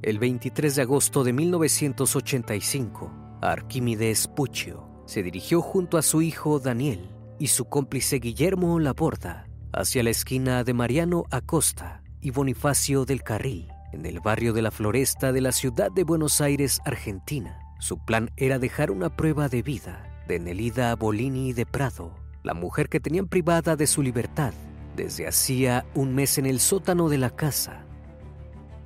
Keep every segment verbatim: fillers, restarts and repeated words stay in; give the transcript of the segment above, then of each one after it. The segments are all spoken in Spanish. El veintitrés de agosto de mil novecientos ochenta y cinco, Arquímedes Puccio se dirigió junto a su hijo Daniel y su cómplice Guillermo Laborda hacia la esquina de Mariano Acosta y Bonifacio del Carril, en el barrio de la Floresta de la ciudad de Buenos Aires, Argentina. Su plan era dejar una prueba de vida de Nelida Bolini de Prado, la mujer que tenían privada de su libertad desde hacía un mes en el sótano de la casa.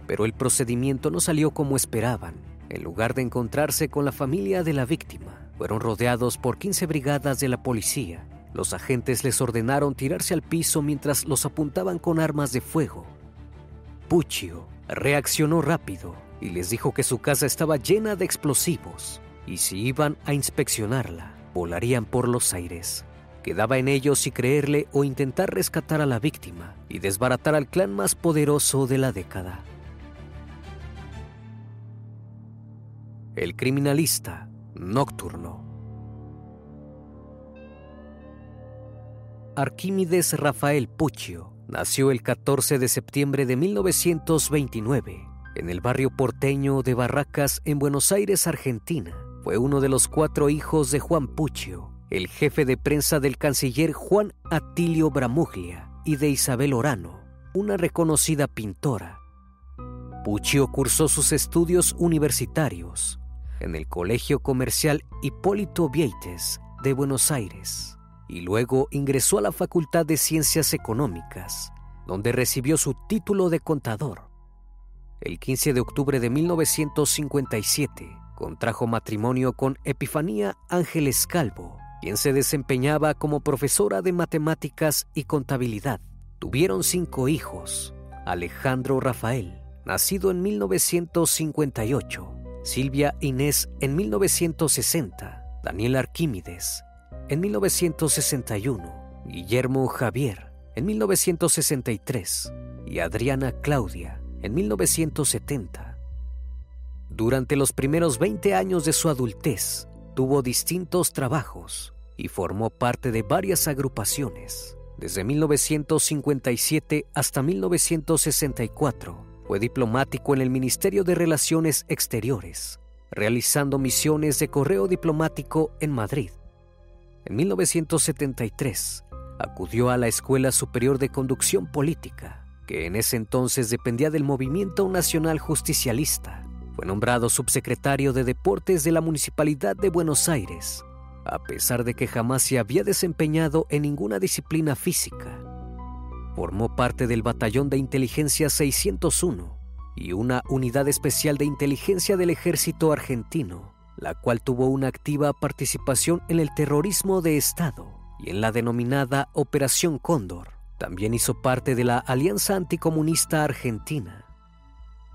Pero el procedimiento no salió como esperaban. En lugar de encontrarse con la familia de la víctima, fueron rodeados por quince brigadas de la policía. Los agentes les ordenaron tirarse al piso mientras los apuntaban con armas de fuego. Puccio reaccionó rápido y les dijo que su casa estaba llena de explosivos y si iban a inspeccionarla, volarían por los aires. Quedaba en ellos si creerle o intentar rescatar a la víctima y desbaratar al clan más poderoso de la década. El Criminalista Nocturno. Arquímedes Rafael Puccio nació el catorce de septiembre de mil novecientos veintinueve en el barrio porteño de Barracas, en Buenos Aires, Argentina. Fue uno de los cuatro hijos de Juan Puccio, el jefe de prensa del canciller Juan Atilio Bramuglia y de Isabel Orano, una reconocida pintora. Puccio cursó sus estudios universitarios en el Colegio Comercial Hipólito Vieites de Buenos Aires y luego ingresó a la Facultad de Ciencias Económicas, donde recibió su título de contador. El quince de octubre de mil novecientos cincuenta y siete contrajo matrimonio con Epifanía Ángeles Calvo, quien se desempeñaba como profesora de matemáticas y contabilidad. Tuvieron cinco hijos: Alejandro Rafael, nacido en mil novecientos cincuenta y ocho, Silvia Inés en mil novecientos sesenta, Daniel Arquímedes en mil novecientos sesenta y uno, Guillermo Javier en mil novecientos sesenta y tres y Adriana Claudia en mil novecientos setenta. Durante los primeros veinte años de su adultez, tuvo distintos trabajos y formó parte de varias agrupaciones. Desde mil novecientos cincuenta y siete hasta mil novecientos sesenta y cuatro, fue diplomático en el Ministerio de Relaciones Exteriores, realizando misiones de correo diplomático en Madrid. En mil novecientos setenta y tres, acudió a la Escuela Superior de Conducción Política, que en ese entonces dependía del Movimiento Nacional Justicialista, fue nombrado subsecretario de Deportes de la Municipalidad de Buenos Aires, a pesar de que jamás se había desempeñado en ninguna disciplina física. Formó parte del Batallón de Inteligencia seiscientos uno y una unidad especial de inteligencia del Ejército Argentino, la cual tuvo una activa participación en el terrorismo de Estado y en la denominada Operación Cóndor. También hizo parte de la Alianza Anticomunista Argentina.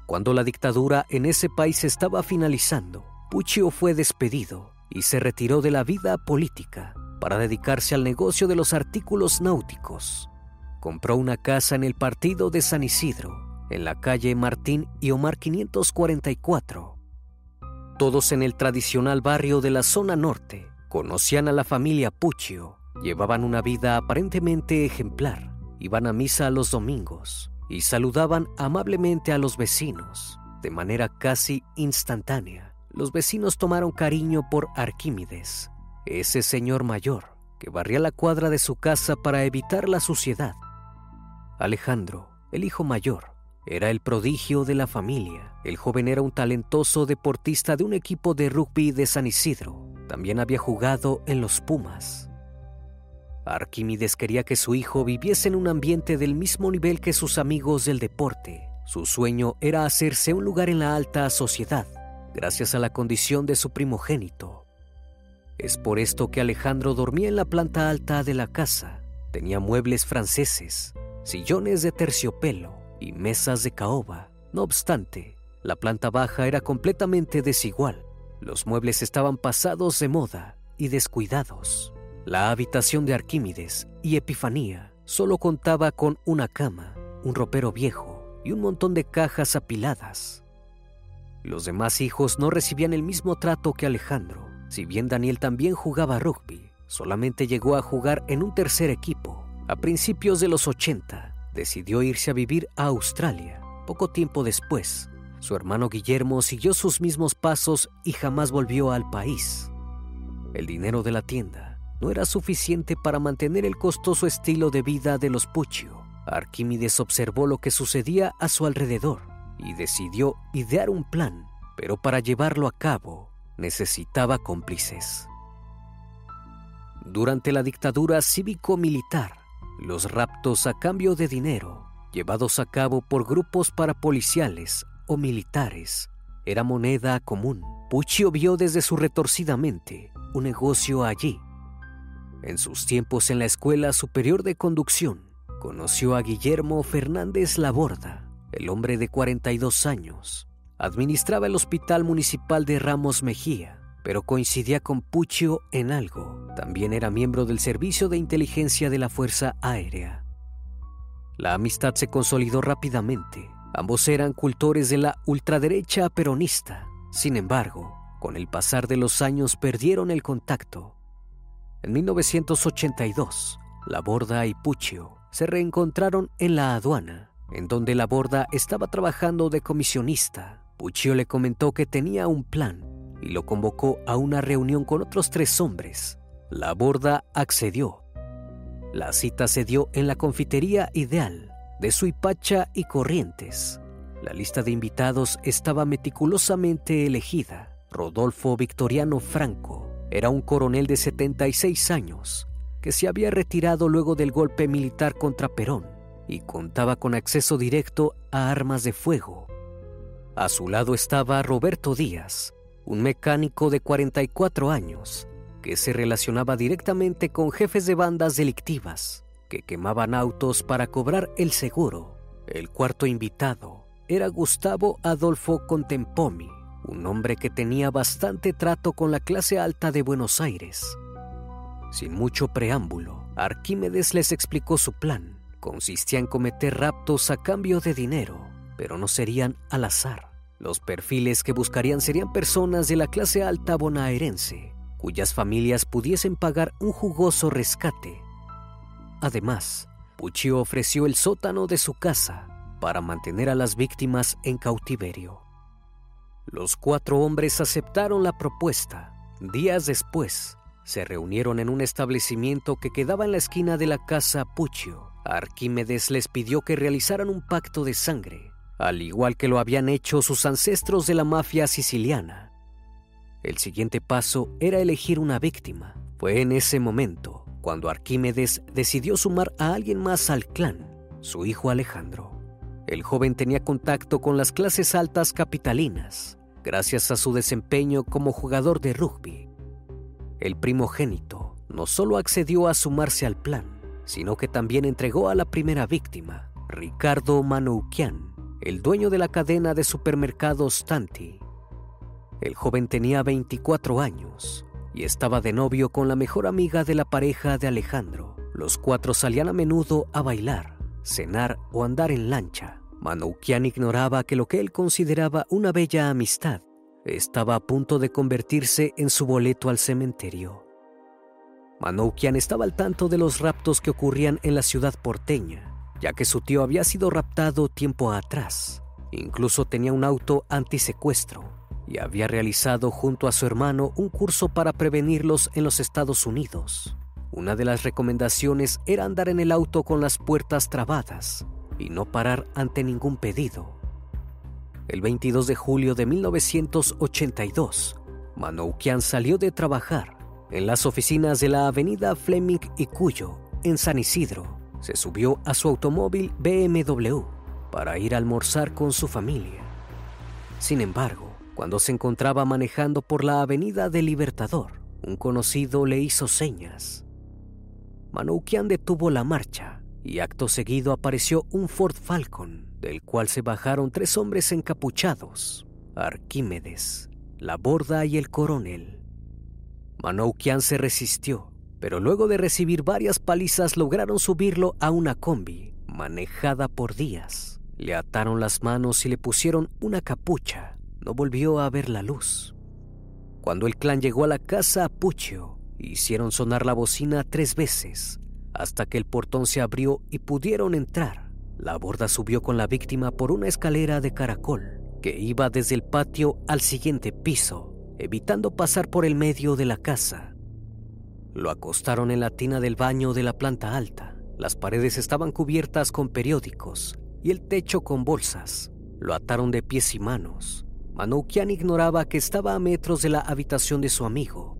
Cuando la dictadura en ese país estaba finalizando, Puccio fue despedido y se retiró de la vida política para dedicarse al negocio de los artículos náuticos. Compró una casa en el partido de San Isidro, en la calle Martín y Omar quinientos cuarenta y cuatro. Todos en el tradicional barrio de la zona norte conocían a la familia Puccio, llevaban una vida aparentemente ejemplar, iban a misa a los domingos y saludaban amablemente a los vecinos. De manera casi instantánea, los vecinos tomaron cariño por Arquímedes, ese señor mayor que barría la cuadra de su casa para evitar la suciedad. Alejandro, el hijo mayor, era el prodigio de la familia. El joven era un talentoso deportista de un equipo de rugby de San Isidro. También había jugado en los Pumas. Arquímedes quería que su hijo viviese en un ambiente del mismo nivel que sus amigos del deporte. Su sueño era hacerse un lugar en la alta sociedad, gracias a la condición de su primogénito. Es por esto que Alejandro dormía en la planta alta de la casa. Tenía muebles franceses, sillones de terciopelo y mesas de caoba. No obstante, la planta baja era completamente desigual. Los muebles estaban pasados de moda y descuidados. La habitación de Arquímedes y Epifanía solo contaba con una cama, un ropero viejo y un montón de cajas apiladas. Los demás hijos no recibían el mismo trato que Alejandro. Si bien Daniel también jugaba rugby, solamente llegó a jugar en un tercer equipo. A principios de los ochenta, decidió irse a vivir a Australia. Poco tiempo después, su hermano Guillermo siguió sus mismos pasos y jamás volvió al país. El dinero de la tienda no era suficiente para mantener el costoso estilo de vida de los Puccio. Arquímedes observó lo que sucedía a su alrededor y decidió idear un plan, pero para llevarlo a cabo necesitaba cómplices. Durante la dictadura cívico-militar, los raptos a cambio de dinero, llevados a cabo por grupos parapoliciales o militares, era moneda común. Puccio vio desde su retorcida mente un negocio allí. En sus tiempos en la Escuela Superior de Conducción, conoció a Guillermo Fernández Laborda. El hombre de cuarenta y dos años. Administraba el Hospital Municipal de Ramos Mejía, pero coincidía con Puccio en algo. También era miembro del Servicio de Inteligencia de la Fuerza Aérea. La amistad se consolidó rápidamente. Ambos eran cultores de la ultraderecha peronista. Sin embargo, con el pasar de los años perdieron el contacto. En mil novecientos ochenta y dos, Laborda y Puccio se reencontraron en la aduana, en donde Laborda estaba trabajando de comisionista. Puccio le comentó que tenía un plan y lo convocó a una reunión con otros tres hombres. Laborda accedió. La cita se dio en la confitería Ideal de Suipacha y Corrientes. La lista de invitados estaba meticulosamente elegida. Rodolfo Victoriano Franco era un coronel de setenta y seis años que se había retirado luego del golpe militar contra Perón y contaba con acceso directo a armas de fuego. A su lado estaba Roberto Díaz, un mecánico de cuarenta y cuatro años que se relacionaba directamente con jefes de bandas delictivas que quemaban autos para cobrar el seguro. El cuarto invitado era Gustavo Adolfo Contempomi, un hombre que tenía bastante trato con la clase alta de Buenos Aires. Sin mucho preámbulo, Arquímedes les explicó su plan. Consistía en cometer raptos a cambio de dinero, pero no serían al azar. Los perfiles que buscarían serían personas de la clase alta bonaerense, cuyas familias pudiesen pagar un jugoso rescate. Además, Puccio ofreció el sótano de su casa para mantener a las víctimas en cautiverio. Los cuatro hombres aceptaron la propuesta. Días después, se reunieron en un establecimiento que quedaba en la esquina de la casa Puccio. Arquímedes les pidió que realizaran un pacto de sangre, al igual que lo habían hecho sus ancestros de la mafia siciliana. El siguiente paso era elegir una víctima. Fue en ese momento cuando Arquímedes decidió sumar a alguien más al clan, su hijo Alejandro. El joven tenía contacto con las clases altas capitalinas, gracias a su desempeño como jugador de rugby. El primogénito no solo accedió a sumarse al plan, sino que también entregó a la primera víctima, Ricardo Manoukian, el dueño de la cadena de supermercados Tanti. El joven tenía veinticuatro años y estaba de novio con la mejor amiga de la pareja de Alejandro. Los cuatro salían a menudo a bailar, cenar o andar en lancha. Manoukian ignoraba que lo que él consideraba una bella amistad estaba a punto de convertirse en su boleto al cementerio. Manoukian estaba al tanto de los raptos que ocurrían en la ciudad porteña, ya que su tío había sido raptado tiempo atrás. Incluso tenía un auto antisecuestro y había realizado junto a su hermano un curso para prevenirlos en los Estados Unidos. Una de las recomendaciones era andar en el auto con las puertas trabadas y no parar ante ningún pedido. El veintidós de julio de mil novecientos ochenta y dos, Manoukian salió de trabajar en las oficinas de la avenida Fleming y Cuyo, en San Isidro. Se subió a su automóvil B M W para ir a almorzar con su familia. Sin embargo, cuando se encontraba manejando por la avenida del Libertador, un conocido le hizo señas. Manoukian detuvo la marcha y acto seguido apareció un Ford Falcon, del cual se bajaron tres hombres encapuchados: Arquímedes, Laborda y el coronel. Manoukian se resistió, pero luego de recibir varias palizas lograron subirlo a una combi manejada por Díaz. Le ataron las manos y le pusieron una capucha. No volvió a ver la luz. Cuando el clan llegó a la casa Puccio, hicieron sonar la bocina tres veces, hasta que el portón se abrió y pudieron entrar. Laborda subió con la víctima por una escalera de caracol que iba desde el patio al siguiente piso, evitando pasar por el medio de la casa. Lo acostaron en la tina del baño de la planta alta. Las paredes estaban cubiertas con periódicos y el techo con bolsas. Lo ataron de pies y manos. Manoukian ignoraba que estaba a metros de la habitación de su amigo.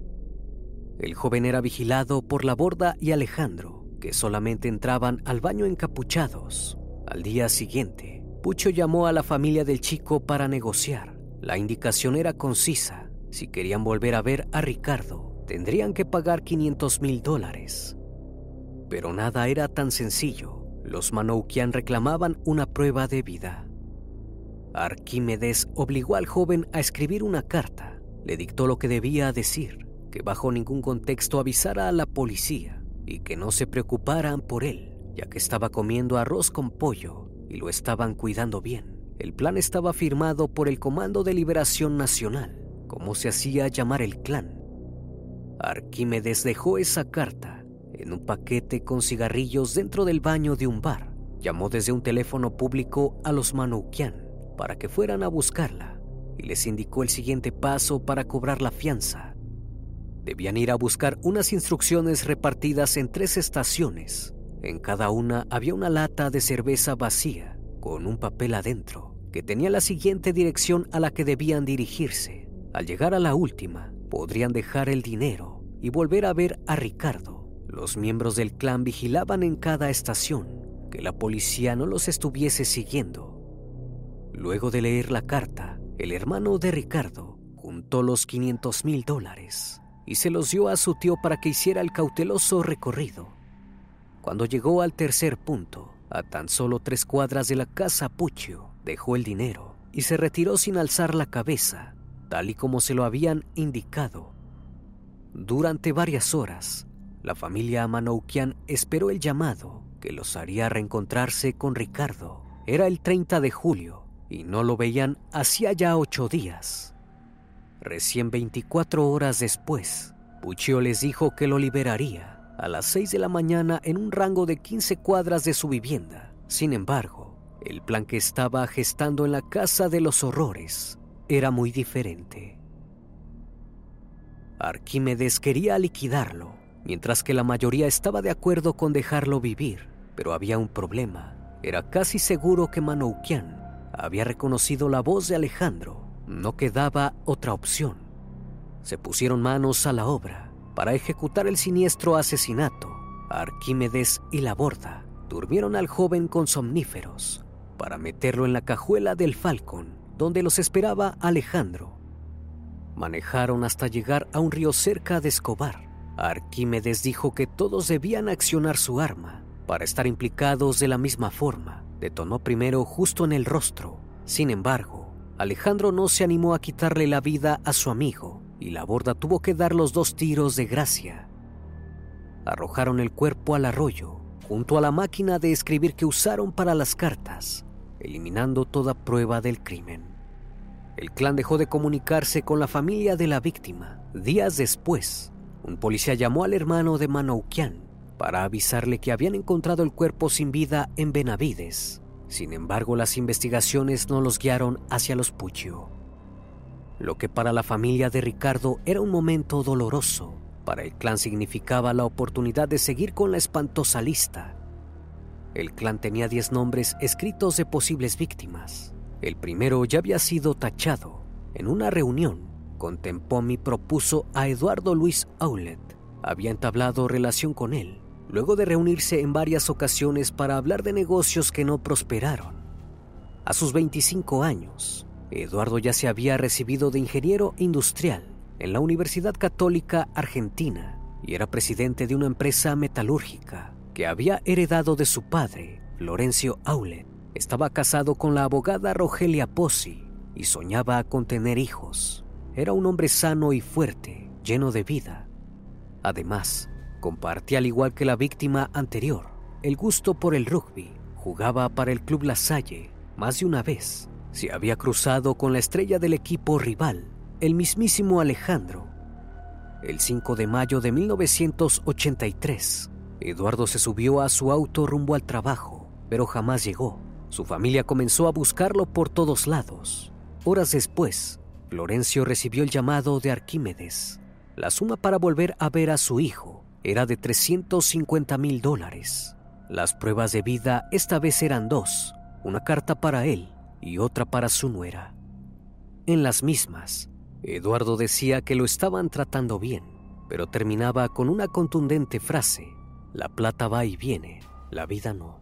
El joven era vigilado por Laborda y Alejandro, que solamente entraban al baño encapuchados. Al día siguiente, Puccio llamó a la familia del chico para negociar. La indicación era concisa: si querían volver a ver a Ricardo, tendrían que pagar quinientos mil dólares. Pero nada era tan sencillo. Los Manoukian reclamaban una prueba de vida. Arquímedes obligó al joven a escribir una carta. Le dictó lo que debía decir, que bajo ningún contexto avisara a la policía y que no se preocuparan por él, ya que estaba comiendo arroz con pollo y lo estaban cuidando bien. El plan estaba firmado por el Comando de Liberación Nacional, como se hacía llamar el clan. Arquímedes dejó esa carta en un paquete con cigarrillos dentro del baño de un bar. Llamó desde un teléfono público a los Manoukian para que fueran a buscarla y les indicó el siguiente paso para cobrar la fianza. Debían ir a buscar unas instrucciones repartidas en tres estaciones. En cada una había una lata de cerveza vacía con un papel adentro que tenía la siguiente dirección a la que debían dirigirse. Al llegar a la última, podrían dejar el dinero y volver a ver a Ricardo. Los miembros del clan vigilaban en cada estación que la policía no los estuviese siguiendo. Luego de leer la carta, el hermano de Ricardo juntó los quinientos mil dólares y se los dio a su tío para que hiciera el cauteloso recorrido. Cuando llegó al tercer punto, a tan solo tres cuadras de la casa Puccio, dejó el dinero y se retiró sin alzar la cabeza, tal y como se lo habían indicado. Durante varias horas, la familia Manoukian esperó el llamado que los haría reencontrarse con Ricardo. Era el treinta de julio y no lo veían hacía ya ocho días. Recién veinticuatro horas después, Puccio les dijo que lo liberaría a las seis de la mañana en un rango de quince cuadras de su vivienda. Sin embargo, el plan que estaba gestando en la Casa de los Horrores era muy diferente. Arquímedes quería liquidarlo, mientras que la mayoría estaba de acuerdo con dejarlo vivir. Pero había un problema. Era casi seguro que Manoukian había reconocido la voz de Alejandro. No quedaba otra opción. Se pusieron manos a la obra para ejecutar el siniestro asesinato. Arquímedes y Laborda durmieron al joven con somníferos para meterlo en la cajuela del Falcon, donde los esperaba Alejandro. Manejaron hasta llegar a un río cerca de Escobar. Arquímedes dijo que todos debían accionar su arma para estar implicados de la misma forma. Detonó primero justo en el rostro. Sin embargo, Alejandro no se animó a quitarle la vida a su amigo y Laborda tuvo que dar los dos tiros de gracia. Arrojaron el cuerpo al arroyo, junto a la máquina de escribir que usaron para las cartas, eliminando toda prueba del crimen. El clan dejó de comunicarse con la familia de la víctima. Días después, un policía llamó al hermano de Manoukian para avisarle que habían encontrado el cuerpo sin vida en Benavides. Sin embargo, las investigaciones no los guiaron hacia los Puccio. Lo que para la familia de Ricardo era un momento doloroso, para el clan significaba la oportunidad de seguir con la espantosa lista. El clan tenía diez nombres escritos de posibles víctimas. El primero ya había sido tachado. En una reunión, Contempomi propuso a Eduardo Luis Aulet. Había entablado relación con él, luego de reunirse en varias ocasiones para hablar de negocios que no prosperaron. A sus veinticinco años... Eduardo ya se había recibido de ingeniero industrial en la Universidad Católica Argentina y era presidente de una empresa metalúrgica que había heredado de su padre, Florencio Aulet. Estaba casado con la abogada Rogelia Pozzi y soñaba con tener hijos. Era un hombre sano y fuerte, lleno de vida. Además, compartía, al igual que la víctima anterior, el gusto por el rugby. Jugaba para el Club La Salle más de una vez. Se había cruzado con la estrella del equipo rival, el mismísimo Alejandro. El cinco de mayo de mil novecientos ochenta y tres, Eduardo se subió a su auto rumbo al trabajo, pero jamás llegó. Su familia comenzó a buscarlo por todos lados. Horas después, Florencio recibió el llamado de Arquímedes. La suma para volver a ver a su hijo era de trescientos cincuenta mil dólares. Las pruebas de vida esta vez eran dos, una carta para él y otra para su nuera. En las mismas, Eduardo decía que lo estaban tratando bien, pero terminaba con una contundente frase: la plata va y viene, la vida no.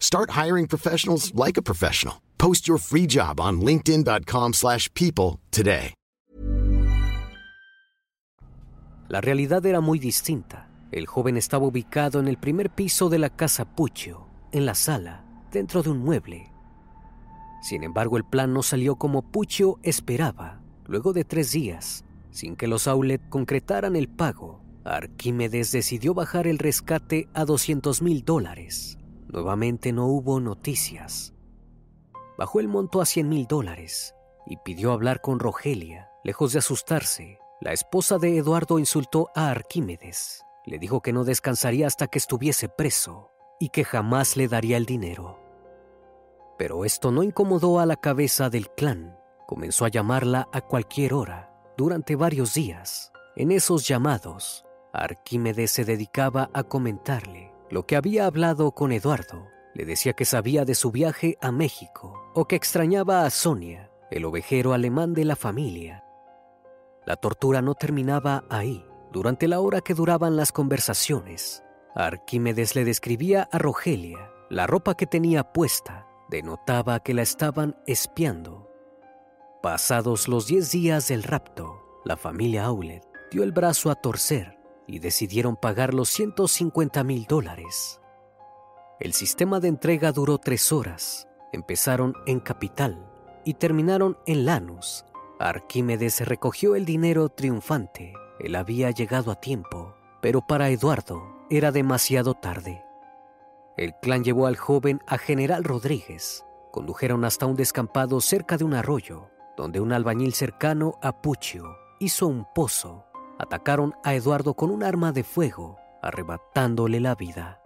Start hiring professionals like a professional. Post your free job on linkedin dot com slash people today. La realidad era muy distinta. El joven estaba ubicado en el primer piso de la casa Puccio, en la sala, dentro de un mueble. Sin embargo, el plan no salió como Puccio esperaba. Luego de tres días, sin que los Aulet concretaran el pago, Arquímedes decidió bajar el rescate a doscientos mil dólares. Nuevamente no hubo noticias. Bajó el monto a cien mil dólares y pidió hablar con Rogelia. Lejos de asustarse, La esposa de Eduardo insultó a Arquímedes. Le dijo que no descansaría hasta que estuviese preso y que jamás le daría el dinero. Pero esto no incomodó a la cabeza del clan. Comenzó a llamarla a cualquier hora, durante varios días. En esos llamados, Arquímedes se dedicaba a comentarle lo que había hablado con Eduardo. Le decía que sabía de su viaje a México o que extrañaba a Sonia, el ovejero alemán de la familia. La tortura no terminaba ahí. Durante la hora que duraban las conversaciones, Arquímedes le describía a Rogelia la ropa que tenía puesta. Denotaba que la estaban espiando. Pasados los diez días del rapto, la familia Aulet dio el brazo a torcer y decidieron pagar los ciento cincuenta mil dólares. El sistema de entrega duró tres horas. Empezaron en Capital y terminaron en Lanús. Arquímedes recogió el dinero triunfante. Él había llegado a tiempo, pero para Eduardo era demasiado tarde. El clan llevó al joven a General Rodríguez. Condujeron hasta un descampado cerca de un arroyo, donde un albañil cercano a Puccio hizo un pozo. Atacaron a Eduardo con un arma de fuego, arrebatándole la vida.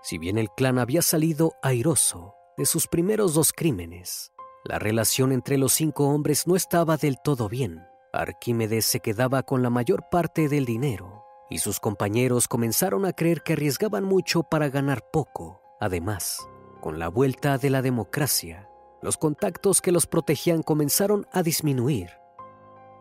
Si bien el clan había salido airoso de sus primeros dos crímenes, la relación entre los cinco hombres no estaba del todo bien. Arquímedes se quedaba con la mayor parte del dinero y sus compañeros comenzaron a creer que arriesgaban mucho para ganar poco. Además, con la vuelta de la democracia, los contactos que los protegían comenzaron a disminuir.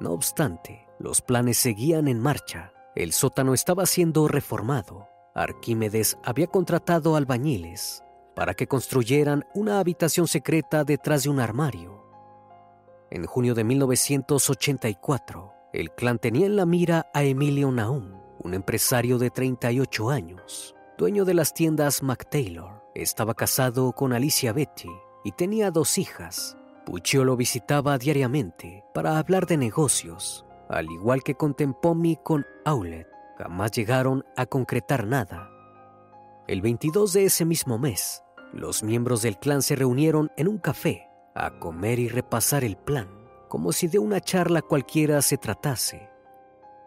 No obstante, los planes seguían en marcha. El sótano estaba siendo reformado. Arquímedes había contratado albañiles para que construyeran una habitación secreta detrás de un armario. En junio de mil novecientos ochenta y cuatro, el clan tenía en la mira a Emilio Naum, un empresario de treinta y ocho años, dueño de las tiendas McTaylor. Estaba casado con Alicia Betty y tenía dos hijas. Puccio lo visitaba diariamente para hablar de negocios, al igual que Contempomi con Aulet. Jamás llegaron a concretar nada. El veintidós de ese mismo mes, los miembros del clan se reunieron en un café a comer y repasar el plan, como si de una charla cualquiera se tratase.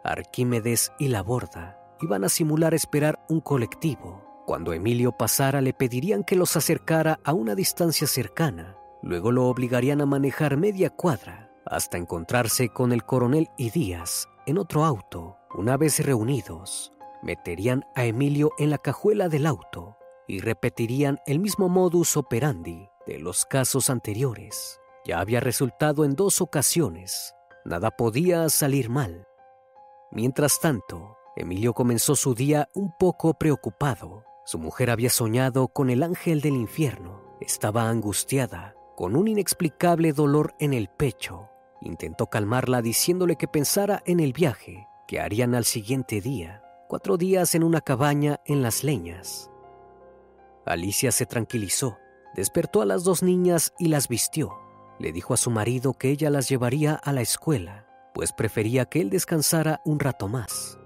Arquímedes y Laborda iban a simular esperar un colectivo. Cuando Emilio pasara, le pedirían que los acercara a una distancia cercana. Luego lo obligarían a manejar media cuadra, hasta encontrarse con el coronel y Díaz en otro auto. Una vez reunidos, meterían a Emilio en la cajuela del auto y repetirían el mismo modus operandi de los casos anteriores. Ya había resultado en dos ocasiones. Nada podía salir mal. Mientras tanto, Emilio comenzó su día un poco preocupado. Su mujer había soñado con el ángel del infierno. Estaba angustiada, con un inexplicable dolor en el pecho. Intentó calmarla diciéndole que pensara en el viaje que harían al siguiente día. Cuatro días en una cabaña en Las Leñas. Alicia se tranquilizó. Despertó a las dos niñas y las vistió. Le dijo a su marido que ella las llevaría a la escuela, pues prefería que él descansara un rato más.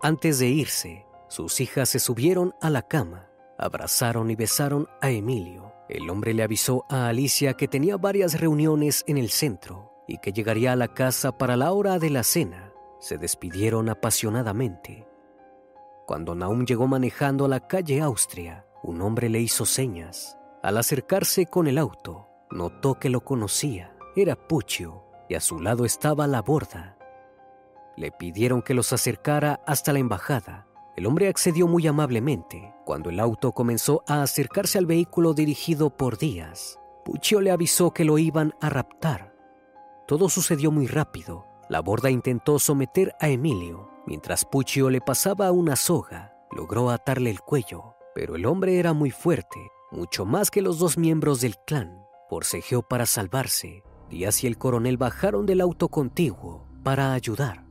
Antes de irse, sus hijas se subieron a la cama, abrazaron y besaron a Emilio. El hombre le avisó a Alicia que tenía varias reuniones en el centro y que llegaría a la casa para la hora de la cena. Se despidieron apasionadamente. Cuando Naum llegó manejando a la calle Austria, un hombre le hizo señas. Al acercarse con el auto, notó que lo conocía. Era Puccio y a su lado estaba Laborda. Le pidieron que los acercara hasta la embajada. El hombre accedió muy amablemente. Cuando el auto comenzó a acercarse al vehículo dirigido por Díaz, Puccio le avisó que lo iban a raptar. Todo sucedió muy rápido. Laborda intentó someter a Emilio. Mientras Puccio le pasaba una soga, logró atarle el cuello. Pero el hombre era muy fuerte, mucho más que los dos miembros del clan. Forcejeó para salvarse. Díaz y el coronel bajaron del auto contiguo para ayudar.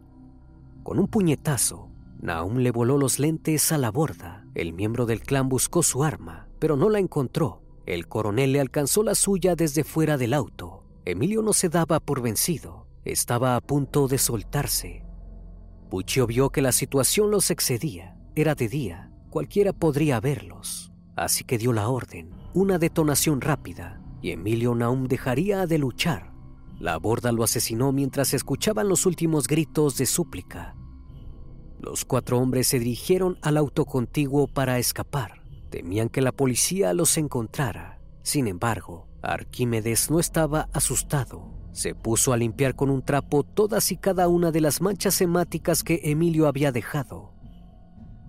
Con un puñetazo, Naum le voló los lentes a Laborda. El miembro del clan buscó su arma, pero no la encontró. El coronel le alcanzó la suya desde fuera del auto. Emilio no se daba por vencido. Estaba a punto de soltarse. Puccio vio que la situación los excedía. Era de día. Cualquiera podría verlos, así que dio la orden. Una detonación rápida y Emilio Naum dejaría de luchar. Laborda lo asesinó mientras escuchaban los últimos gritos de súplica. Los cuatro hombres se dirigieron al auto contiguo para escapar. Temían que la policía los encontrara. Sin embargo, Arquímedes no estaba asustado. Se puso a limpiar con un trapo todas y cada una de las manchas hemáticas que Emilio había dejado.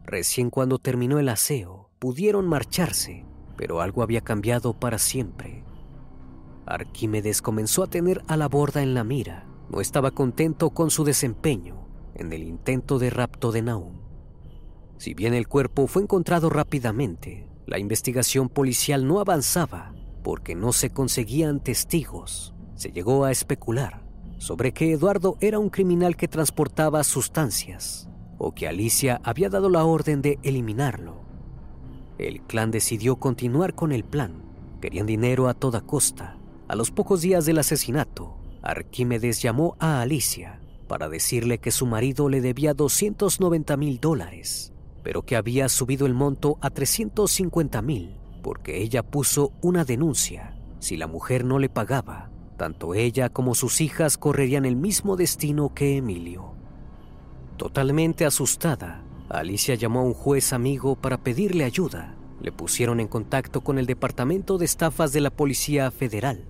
Recién cuando terminó el aseo, pudieron marcharse, pero algo había cambiado para siempre. Arquímedes comenzó a tener a Laborda en la mira. No estaba contento con su desempeño en el intento de rapto de Naum. Si bien el cuerpo fue encontrado rápidamente, la investigación policial no avanzaba porque no se conseguían testigos. Se llegó a especular sobre que Eduardo era un criminal que transportaba sustancias o que Alicia había dado la orden de eliminarlo. El clan decidió continuar con el plan. Querían dinero a toda costa. A los pocos días del asesinato, Arquímedes llamó a Alicia para decirle que su marido le debía doscientos noventa mil dólares, pero que había subido el monto a trescientos cincuenta mil, porque ella puso una denuncia. Si la mujer no le pagaba, tanto ella como sus hijas correrían el mismo destino que Emilio. Totalmente asustada, Alicia llamó a un juez amigo para pedirle ayuda. Le pusieron en contacto con el Departamento de Estafas de la Policía Federal.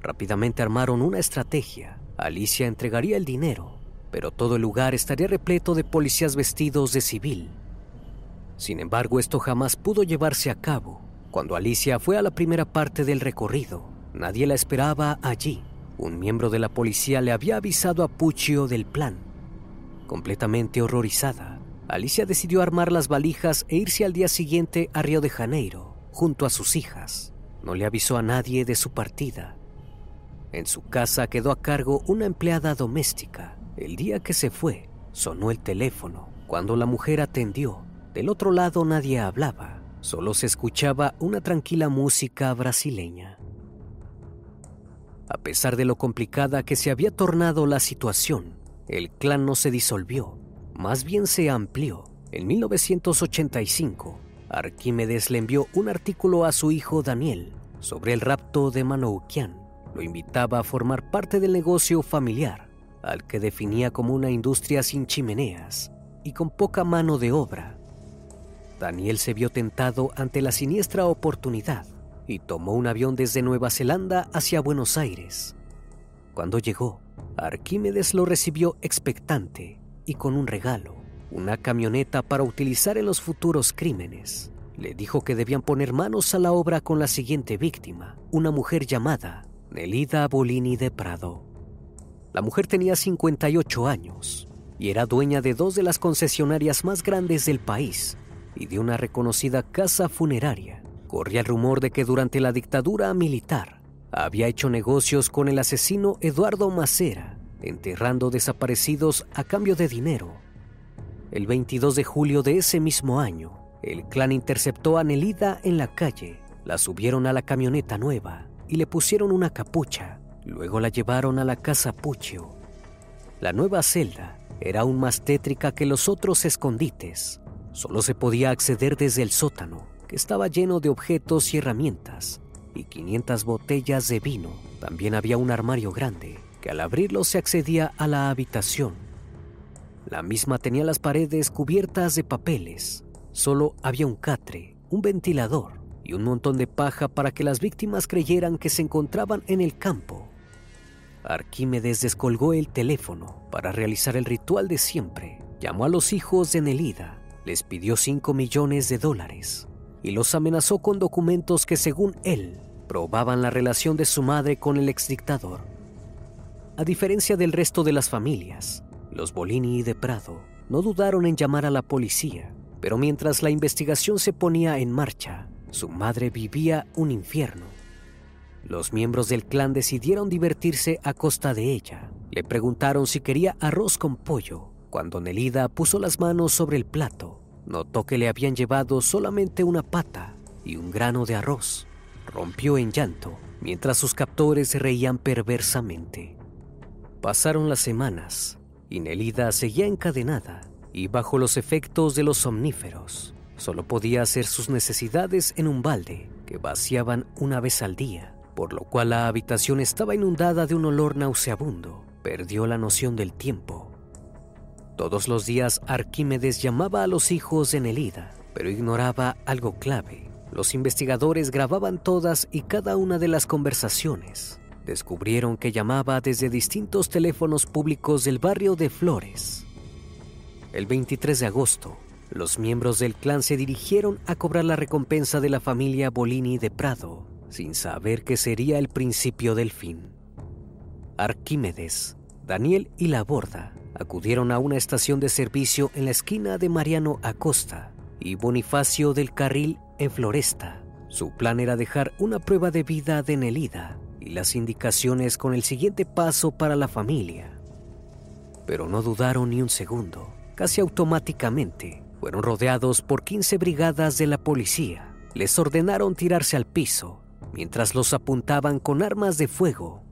Rápidamente armaron una estrategia. Alicia entregaría el dinero, pero todo el lugar estaría repleto de policías vestidos de civil. Sin embargo, esto jamás pudo llevarse a cabo. Cuando Alicia fue a la primera parte del recorrido, nadie la esperaba allí. Un miembro de la policía le había avisado a Puccio del plan. Completamente horrorizada, Alicia decidió armar las valijas e irse al día siguiente a Río de Janeiro, junto a sus hijas. No le avisó a nadie de su partida. En su casa quedó a cargo una empleada doméstica. El día que se fue, sonó el teléfono. Cuando la mujer atendió, del otro lado nadie hablaba. Solo se escuchaba una tranquila música brasileña. A pesar de lo complicada que se había tornado la situación, el clan no se disolvió. Más bien se amplió. En mil novecientos ochenta y cinco, Arquímedes le envió un artículo a su hijo Daniel sobre el rapto de Manoukian. Lo invitaba a formar parte del negocio familiar, al que definía como una industria sin chimeneas y con poca mano de obra. Daniel se vio tentado ante la siniestra oportunidad y tomó un avión desde Nueva Zelanda hacia Buenos Aires. Cuando llegó, Arquímedes lo recibió expectante y con un regalo, una camioneta para utilizar en los futuros crímenes. Le dijo que debían poner manos a la obra con la siguiente víctima, una mujer llamada Nelida Bolini de Prado. La mujer tenía cincuenta y ocho años y era dueña de dos de las concesionarias más grandes del país y de una reconocida casa funeraria. Corría el rumor de que durante la dictadura militar había hecho negocios con el asesino Eduardo Macera, enterrando desaparecidos a cambio de dinero. El veintidós de julio de ese mismo año, el clan interceptó a Nelida en la calle. La subieron a la camioneta nueva y le pusieron una capucha. Luego la llevaron a la casa Puccio. La nueva celda era aún más tétrica que los otros escondites. Solo se podía acceder desde el sótano, que estaba lleno de objetos y herramientas, y quinientas botellas de vino. También había un armario grande, que al abrirlo se accedía a la habitación. La misma tenía las paredes cubiertas de papeles. Solo había un catre, un ventilador y un montón de paja para que las víctimas creyeran que se encontraban en el campo. Arquímedes descolgó el teléfono para realizar el ritual de siempre. Llamó a los hijos de Nelida, les pidió cinco millones de dólares y los amenazó con documentos que, según él, probaban la relación de su madre con el exdictador. A diferencia del resto de las familias, los Bolini y de Prado no dudaron en llamar a la policía, pero mientras la investigación se ponía en marcha, su madre vivía un infierno. Los miembros del clan decidieron divertirse a costa de ella. Le preguntaron si quería arroz con pollo. Cuando Nelida puso las manos sobre el plato, notó que le habían llevado solamente una pata y un grano de arroz. Rompió en llanto, mientras sus captores reían perversamente. Pasaron las semanas y Nelida seguía encadenada y bajo los efectos de los somníferos. Solo podía hacer sus necesidades en un balde que vaciaban una vez al día, por lo cual la habitación estaba inundada de un olor nauseabundo. Perdió la noción del tiempo. Todos los días Arquímedes llamaba a los hijos de Nelida, pero ignoraba algo clave. Los investigadores grababan todas y cada una de las conversaciones. Descubrieron que llamaba desde distintos teléfonos públicos del barrio de Flores. El veintitrés de agosto, los miembros del clan se dirigieron a cobrar la recompensa de la familia Bolini de Prado, sin saber que sería el principio del fin. Arquímedes, Daniel y Laborda acudieron a una estación de servicio en la esquina de Mariano Acosta y Bonifacio del Carril en Floresta. Su plan era dejar una prueba de vida de Nelida y las indicaciones con el siguiente paso para la familia. Pero no dudaron ni un segundo. Casi automáticamente fueron rodeados por quince brigadas de la policía. Les ordenaron tirarse al piso, mientras los apuntaban con armas de fuego.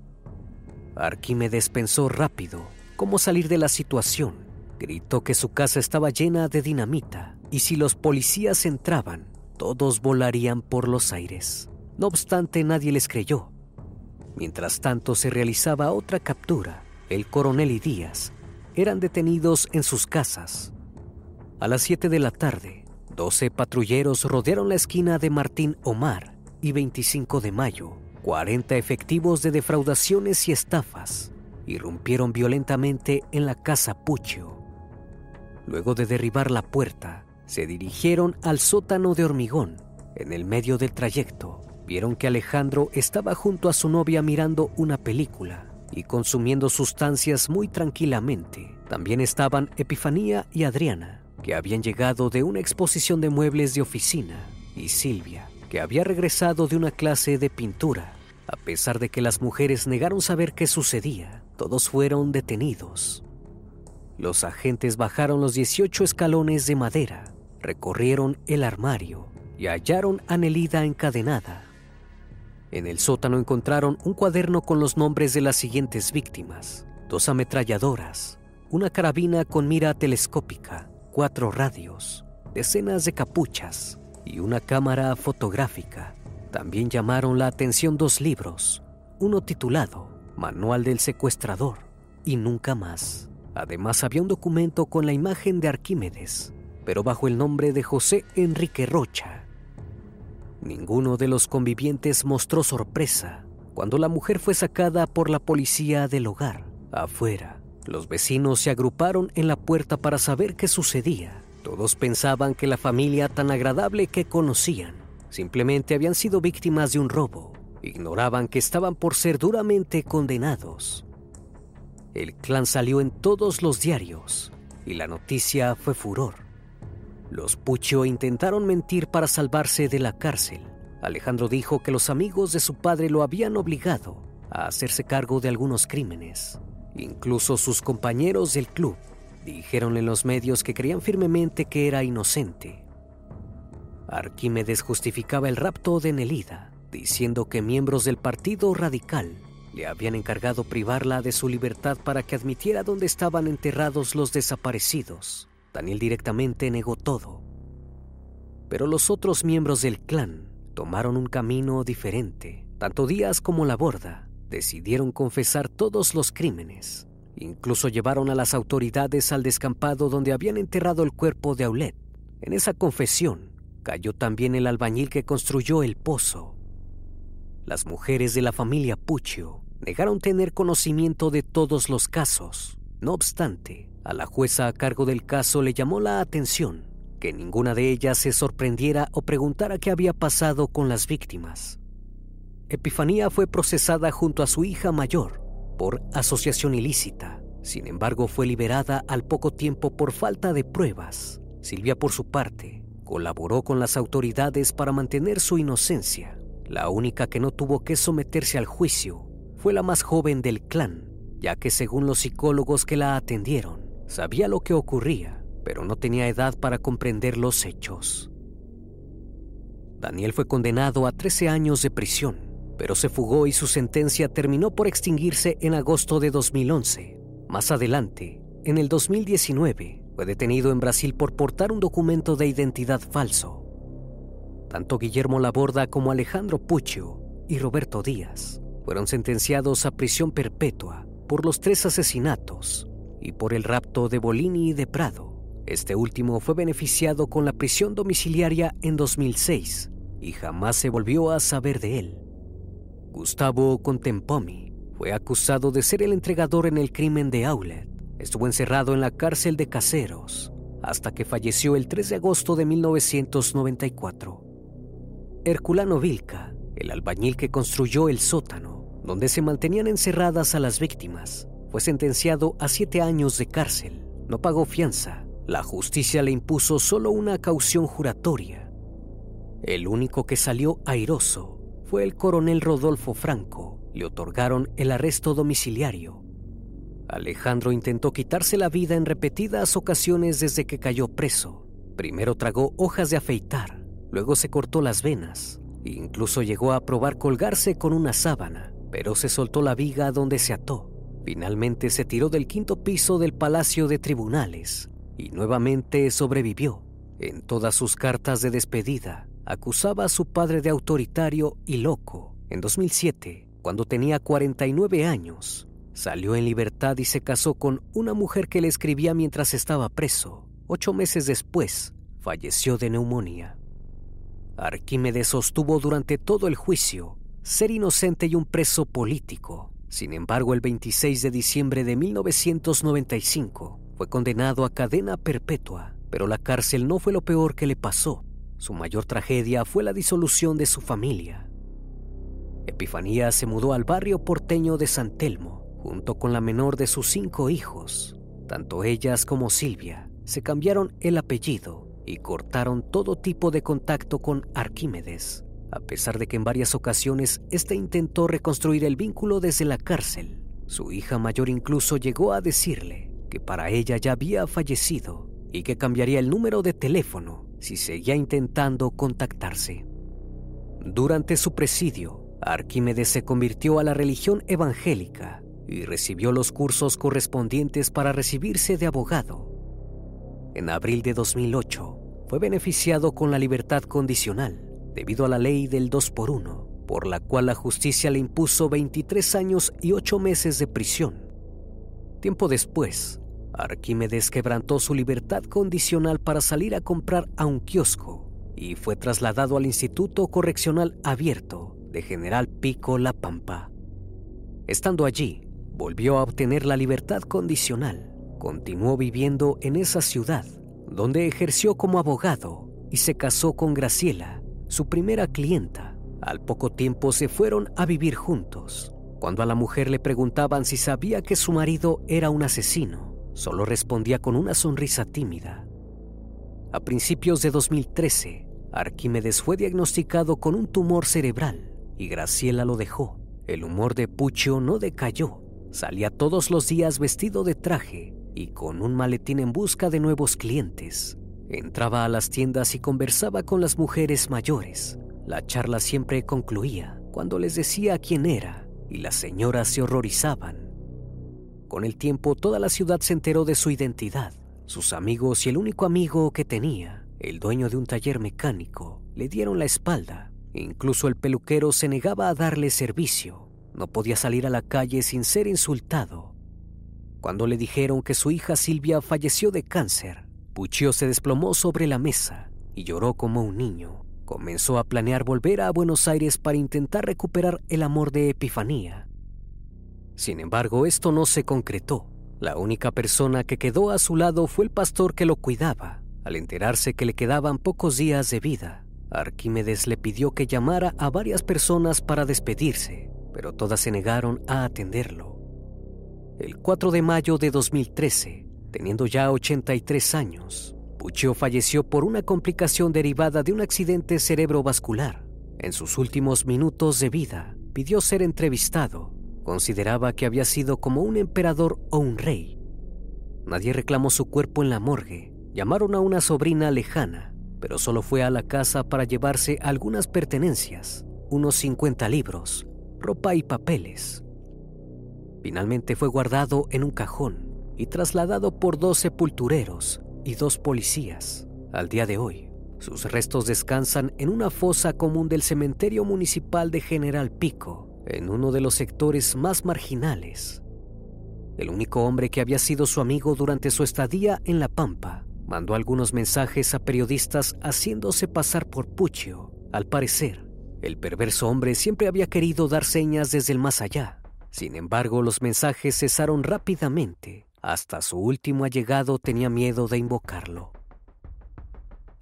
Arquímedes pensó rápido cómo salir de la situación. Gritó que su casa estaba llena de dinamita y si los policías entraban, todos volarían por los aires. No obstante, nadie les creyó. Mientras tanto, se realizaba otra captura. El coronel y Díaz eran detenidos en sus casas. A las siete de la tarde, doce patrulleros rodearon la esquina de Martín Omar y veinticinco de mayo. cuarenta efectivos de defraudaciones y estafas irrumpieron violentamente en la casa Puccio. Luego de derribar la puerta, se dirigieron al sótano de hormigón. En el medio del trayecto, vieron que Alejandro estaba junto a su novia mirando una película y consumiendo sustancias muy tranquilamente. También estaban Epifanía y Adriana, que habían llegado de una exposición de muebles de oficina, y Silvia, que había regresado de una clase de pintura. A pesar de que las mujeres negaron saber qué sucedía, todos fueron detenidos. Los agentes bajaron los dieciocho escalones de madera, recorrieron el armario y hallaron a Nelida encadenada. En el sótano encontraron un cuaderno con los nombres de las siguientes víctimas: dos ametralladoras, una carabina con mira telescópica, cuatro radios, decenas de capuchas y una cámara fotográfica. También llamaron la atención dos libros, uno titulado Manual del Secuestrador y Nunca Más. Además, había un documento con la imagen de Arquímedes, pero bajo el nombre de José Enrique Rocha. Ninguno de los convivientes mostró sorpresa cuando la mujer fue sacada por la policía del hogar. Afuera, los vecinos se agruparon en la puerta para saber qué sucedía. Todos pensaban que la familia tan agradable que conocían simplemente habían sido víctimas de un robo. Ignoraban que estaban por ser duramente condenados. El clan salió en todos los diarios y la noticia fue furor. Los Puccio intentaron mentir para salvarse de la cárcel. Alejandro dijo que los amigos de su padre lo habían obligado a hacerse cargo de algunos crímenes. Incluso sus compañeros del club dijeron en los medios que creían firmemente que era inocente. Arquímedes justificaba el rapto de Nelida, diciendo que miembros del Partido Radical le habían encargado privarla de su libertad para que admitiera dónde estaban enterrados los desaparecidos. Daniel directamente negó todo. Pero los otros miembros del clan tomaron un camino diferente. Tanto Díaz como Laborda decidieron confesar todos los crímenes. Incluso llevaron a las autoridades al descampado donde habían enterrado el cuerpo de Aulet. En esa confesión cayó también el albañil que construyó el pozo. Las mujeres de la familia Puccio negaron tener conocimiento de todos los casos. No obstante, a la jueza a cargo del caso le llamó la atención que ninguna de ellas se sorprendiera o preguntara qué había pasado con las víctimas. Epifanía fue procesada junto a su hija mayor por asociación ilícita. Sin embargo, fue liberada al poco tiempo por falta de pruebas. Silvia, por su parte, colaboró con las autoridades para mantener su inocencia. La única que no tuvo que someterse al juicio fue la más joven del clan, ya que según los psicólogos que la atendieron, sabía lo que ocurría, pero no tenía edad para comprender los hechos. Daniel fue condenado a trece años de prisión, pero se fugó y su sentencia terminó por extinguirse en agosto de dos mil once. Más adelante, en el dos mil diecinueve, fue detenido en Brasil por portar un documento de identidad falso. Tanto Guillermo Laborda como Alejandro Puccio y Roberto Díaz fueron sentenciados a prisión perpetua por los tres asesinatos y por el rapto de Bolini y de Prado. Este último fue beneficiado con la prisión domiciliaria en dos mil seis y jamás se volvió a saber de él. Gustavo Contempomi fue acusado de ser el entregador en el crimen de Aulet. Estuvo encerrado en la cárcel de Caseros hasta que falleció el tres de agosto de mil novecientos noventa y cuatro. Herculano Vilca, el albañil que construyó el sótano donde se mantenían encerradas a las víctimas, fue sentenciado a siete años de cárcel. No pagó fianza. La justicia le impuso solo una caución juratoria. El único que salió airoso fue el coronel Rodolfo Franco. Le otorgaron el arresto domiciliario. Alejandro intentó quitarse la vida en repetidas ocasiones desde que cayó preso. Primero tragó hojas de afeitar, luego se cortó las venas. Incluso llegó a probar colgarse con una sábana, pero se soltó la viga donde se ató. Finalmente se tiró del quinto piso del Palacio de Tribunales y nuevamente sobrevivió. En todas sus cartas de despedida, acusaba a su padre de autoritario y loco. En dos mil siete, cuando tenía cuarenta y nueve años, salió en libertad y se casó con una mujer que le escribía mientras estaba preso. Ocho meses después, falleció de neumonía. Arquímedes sostuvo durante todo el juicio ser inocente y un preso político. Sin embargo, el veintiséis de diciembre de mil novecientos noventa y cinco... fue condenado a cadena perpetua, pero la cárcel no fue lo peor que le pasó. Su mayor tragedia fue la disolución de su familia. Epifanía se mudó al barrio porteño de San Telmo, junto con la menor de sus cinco hijos. Tanto ellas como Silvia se cambiaron el apellido y cortaron todo tipo de contacto con Arquímedes, a pesar de que en varias ocasiones este intentó reconstruir el vínculo desde la cárcel. Su hija mayor incluso llegó a decirle que para ella ya había fallecido y que cambiaría el número de teléfono si seguía intentando contactarse. Durante su presidio, Arquímedes se convirtió a la religión evangélica y recibió los cursos correspondientes para recibirse de abogado. En abril de dos mil ocho, fue beneficiado con la libertad condicional debido a la ley del dos por uno, por la cual la justicia le impuso veintitrés años y ocho meses de prisión. Tiempo después, Arquímedes quebrantó su libertad condicional para salir a comprar a un kiosco y fue trasladado al Instituto Correccional Abierto de General Pico La Pampa. Estando allí, volvió a obtener la libertad condicional. Continuó viviendo en esa ciudad, donde ejerció como abogado y se casó con Graciela, su primera clienta. Al poco tiempo se fueron a vivir juntos. Cuando a la mujer le preguntaban si sabía que su marido era un asesino, solo respondía con una sonrisa tímida. A principios de dos mil trece, Arquímedes fue diagnosticado con un tumor cerebral y Graciela lo dejó. El humor de Puccio no decayó. Salía todos los días vestido de traje y con un maletín en busca de nuevos clientes. Entraba a las tiendas y conversaba con las mujeres mayores. La charla siempre concluía cuando les decía quién era, y las señoras se horrorizaban. Con el tiempo, toda la ciudad se enteró de su identidad. Sus amigos y el único amigo que tenía, el dueño de un taller mecánico, le dieron la espalda. Incluso el peluquero se negaba a darle servicio. No podía salir a la calle sin ser insultado. Cuando le dijeron que su hija Silvia falleció de cáncer, Puccio se desplomó sobre la mesa y lloró como un niño. Comenzó a planear volver a Buenos Aires para intentar recuperar el amor de Epifanía. Sin embargo, esto no se concretó. La única persona que quedó a su lado fue el pastor que lo cuidaba. Al enterarse que le quedaban pocos días de vida, Arquímedes le pidió que llamara a varias personas para despedirse, pero todas se negaron a atenderlo. El cuatro de mayo de dos mil trece, teniendo ya ochenta y tres años, Puccio falleció por una complicación derivada de un accidente cerebrovascular. En sus últimos minutos de vida, pidió ser entrevistado. Consideraba que había sido como un emperador o un rey. Nadie reclamó su cuerpo en la morgue. Llamaron a una sobrina lejana, pero solo fue a la casa para llevarse algunas pertenencias, unos cincuenta libros, ropa y papeles. Finalmente fue guardado en un cajón y trasladado por dos sepultureros y dos policías. Al día de hoy, Sus restos descansan en una fosa común del cementerio municipal de General Pico, en uno de los sectores más marginales. El único hombre que había sido su amigo durante su estadía en La Pampa mandó algunos mensajes a periodistas haciéndose pasar por Puccio. Al parecer, el perverso hombre siempre había querido dar señas desde el más allá. Sin embargo, los mensajes cesaron rápidamente. Hasta su último allegado tenía miedo de invocarlo.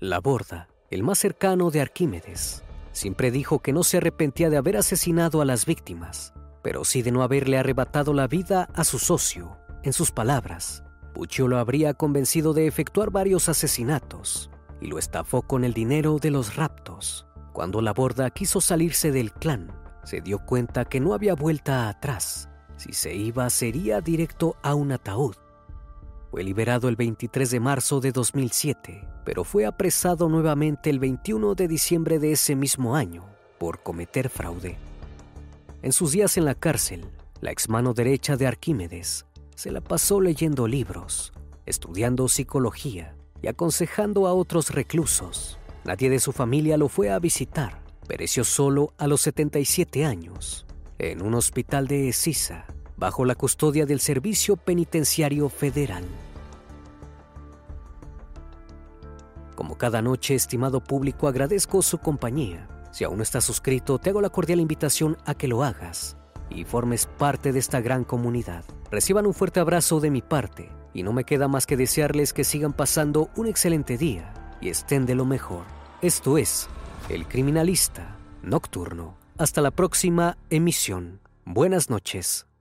Laborda, el más cercano de Arquímedes, siempre dijo que no se arrepentía de haber asesinado a las víctimas, pero sí de no haberle arrebatado la vida a su socio. En sus palabras, Puccio lo habría convencido de efectuar varios asesinatos y lo estafó con el dinero de los raptos. Cuando Laborda quiso salirse del clan, se dio cuenta que no había vuelta atrás. Si se iba, sería directo a un ataúd. Fue liberado el veintitrés de marzo de dos mil siete, pero fue apresado nuevamente el veintiuno de diciembre de ese mismo año por cometer fraude. En sus días en la cárcel, la exmano derecha de Arquímedes se la pasó leyendo libros, estudiando psicología y aconsejando a otros reclusos. Nadie de su familia lo fue a visitar. Pereció solo a los setenta y siete años, en un hospital de Ezeiza, bajo la custodia del Servicio Penitenciario Federal. Como cada noche, estimado público, agradezco su compañía. Si aún no estás suscrito, te hago la cordial invitación a que lo hagas y formes parte de esta gran comunidad. Reciban un fuerte abrazo de mi parte y no me queda más que desearles que sigan pasando un excelente día y estén de lo mejor. Esto es El Criminalista Nocturno. Hasta la próxima emisión. Buenas noches.